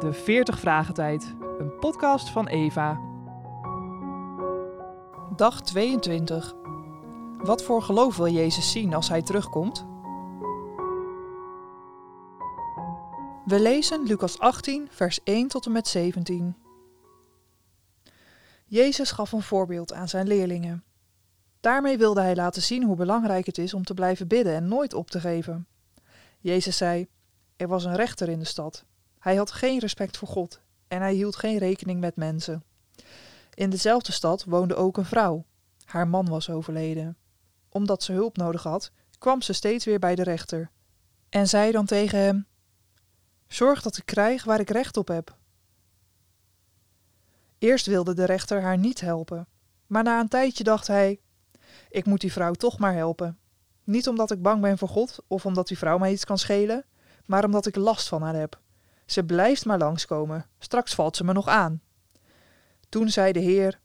De 40 Vragen Tijd, een podcast van Eva. Dag 22. Wat voor geloof wil Jezus zien als hij terugkomt? We lezen Lucas 18, vers 1 tot en met 17. Jezus gaf een voorbeeld aan zijn leerlingen. Daarmee wilde hij laten zien hoe belangrijk het is om te blijven bidden en nooit op te geven. Jezus zei, er was een rechter in de stad. Hij had geen respect voor God en hij hield geen rekening met mensen. In dezelfde stad woonde ook een vrouw. Haar man was overleden. Omdat ze hulp nodig had, kwam ze steeds weer bij de rechter. En zei dan tegen hem, zorg dat ik krijg waar ik recht op heb. Eerst wilde de rechter haar niet helpen, maar na een tijdje dacht hij, ik moet die vrouw toch maar helpen. Niet omdat ik bang ben voor God of omdat die vrouw mij iets kan schelen, maar omdat ik last van haar heb. Ze blijft maar langskomen, straks valt ze me nog aan. Toen zei de Heer,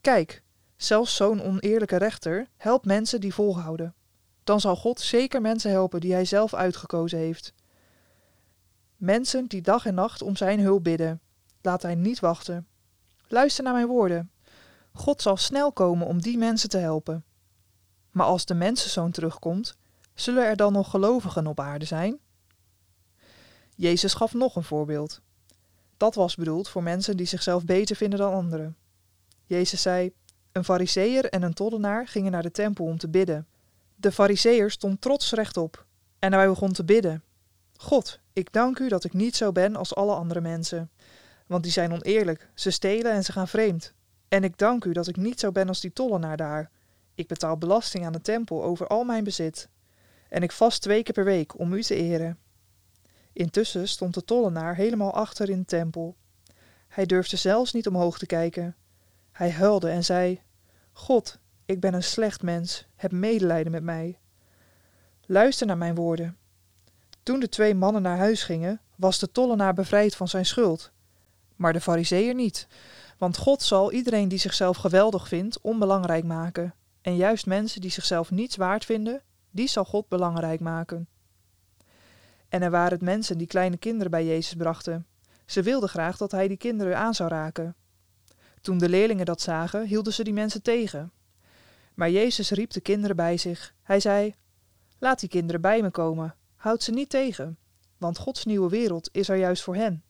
kijk, zelfs zo'n oneerlijke rechter helpt mensen die volhouden. Dan zal God zeker mensen helpen die hij zelf uitgekozen heeft. Mensen die dag en nacht om zijn hulp bidden. Laat hij niet wachten. Luister naar mijn woorden. God zal snel komen om die mensen te helpen. Maar als de mensenzoon terugkomt, zullen er dan nog gelovigen op aarde zijn? Jezus gaf nog een voorbeeld. Dat was bedoeld voor mensen die zichzelf beter vinden dan anderen. Jezus zei, een fariseër en een tollenaar gingen naar de tempel om te bidden. De fariseër stond trots rechtop en hij begon te bidden. God, ik dank u dat ik niet zo ben als alle andere mensen. Want die zijn oneerlijk, ze stelen en ze gaan vreemd. En ik dank u dat ik niet zo ben als die tollenaar daar. Ik betaal belasting aan de tempel over al mijn bezit. En ik vast 2 keer per week om u te eren. Intussen stond de tollenaar helemaal achter in de tempel. Hij durfde zelfs niet omhoog te kijken. Hij huilde en zei, God, ik ben een slecht mens, heb medelijden met mij. Luister naar mijn woorden. Toen de 2 mannen naar huis gingen, was de tollenaar bevrijd van zijn schuld. Maar de fariseër niet, want God zal iedereen die zichzelf geweldig vindt onbelangrijk maken. En juist mensen die zichzelf niets waard vinden, die zal God belangrijk maken. En er waren het mensen die kleine kinderen bij Jezus brachten. Ze wilden graag dat hij die kinderen aan zou raken. Toen de leerlingen dat zagen, hielden ze die mensen tegen. Maar Jezus riep de kinderen bij zich. Hij zei, laat die kinderen bij me komen. Houd ze niet tegen, want Gods nieuwe wereld is er juist voor hen.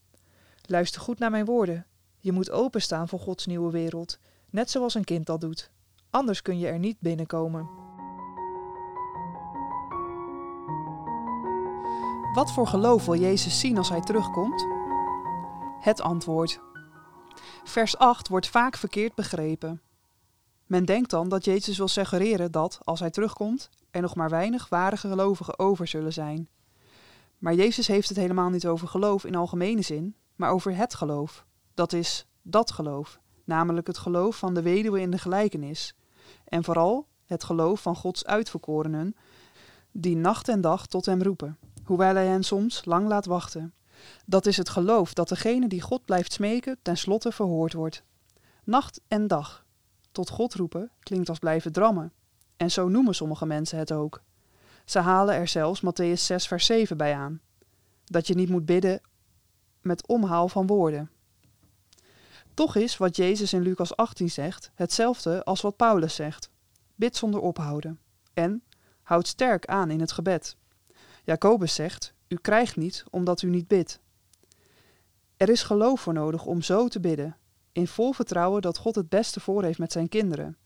Luister goed naar mijn woorden. Je moet openstaan voor Gods nieuwe wereld, net zoals een kind dat doet. Anders kun je er niet binnenkomen. Wat voor geloof wil Jezus zien als hij terugkomt? Het antwoord. Vers 8 wordt vaak verkeerd begrepen. Men denkt dan dat Jezus wil suggereren dat, als hij terugkomt, er nog maar weinig ware gelovigen over zullen zijn. Maar Jezus heeft het helemaal niet over geloof in algemene zin, maar over het geloof. Dat is dat geloof, namelijk het geloof van de weduwe in de gelijkenis. En vooral het geloof van Gods uitverkorenen, die nacht en dag tot hem roepen, hoewel hij hen soms lang laat wachten. Dat is het geloof dat degene die God blijft smeken tenslotte verhoord wordt. Nacht en dag. Tot God roepen klinkt als blijven drammen. En zo noemen sommige mensen het ook. Ze halen er zelfs Matthäus 6 vers 7 bij aan. Dat je niet moet bidden met omhaal van woorden. Toch is wat Jezus in Lucas 18 zegt hetzelfde als wat Paulus zegt. Bid zonder ophouden. En houd sterk aan in het gebed. Jacobus zegt, u krijgt niet omdat u niet bidt. Er is geloof voor nodig om zo te bidden. In vol vertrouwen dat God het beste voor heeft met zijn kinderen.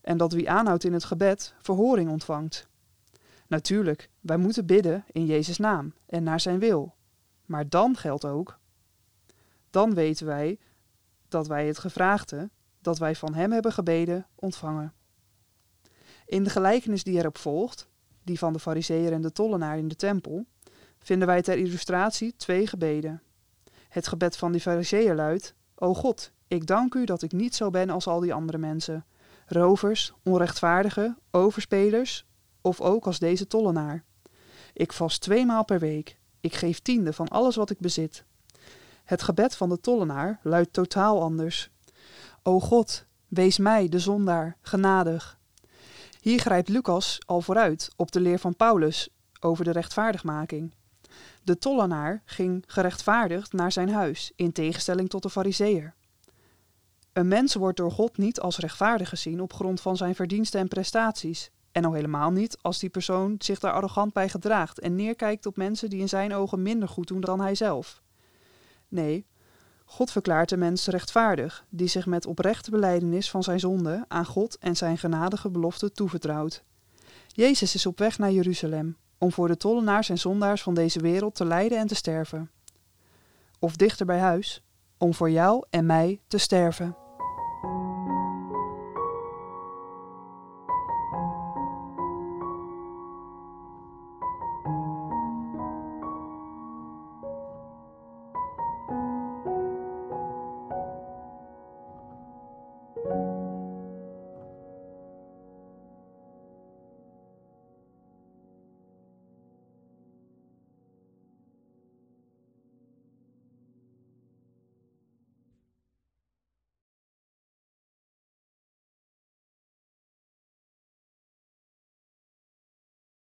En dat wie aanhoudt in het gebed, verhoring ontvangt. Natuurlijk, wij moeten bidden in Jezus' naam en naar zijn wil. Maar dan geldt ook, dan weten wij dat wij het gevraagde, dat wij van hem hebben gebeden, ontvangen. In de gelijkenis die erop volgt, die van de fariseër en de tollenaar in de tempel, vinden wij ter illustratie 2 gebeden. Het gebed van die fariseër luidt, O God, ik dank u dat ik niet zo ben als al die andere mensen. Rovers, onrechtvaardigen, overspelers of ook als deze tollenaar. Ik vast 2 maal per week. Ik geef 10e van alles wat ik bezit. Het gebed van de tollenaar luidt totaal anders. O God, wees mij, de zondaar, genadig. Hier grijpt Lucas al vooruit op de leer van Paulus over de rechtvaardigmaking. De tollenaar ging gerechtvaardigd naar zijn huis, in tegenstelling tot de farizeeër. Een mens wordt door God niet als rechtvaardig gezien op grond van zijn verdiensten en prestaties. En al helemaal niet als die persoon zich daar arrogant bij gedraagt en neerkijkt op mensen die in zijn ogen minder goed doen dan hij zelf. Nee, God verklaart de mens rechtvaardig, die zich met oprechte belijdenis van zijn zonde aan God en zijn genadige belofte toevertrouwt. Jezus is op weg naar Jeruzalem, om voor de tollenaars en zondaars van deze wereld te lijden en te sterven. Of dichter bij huis, om voor jou en mij te sterven.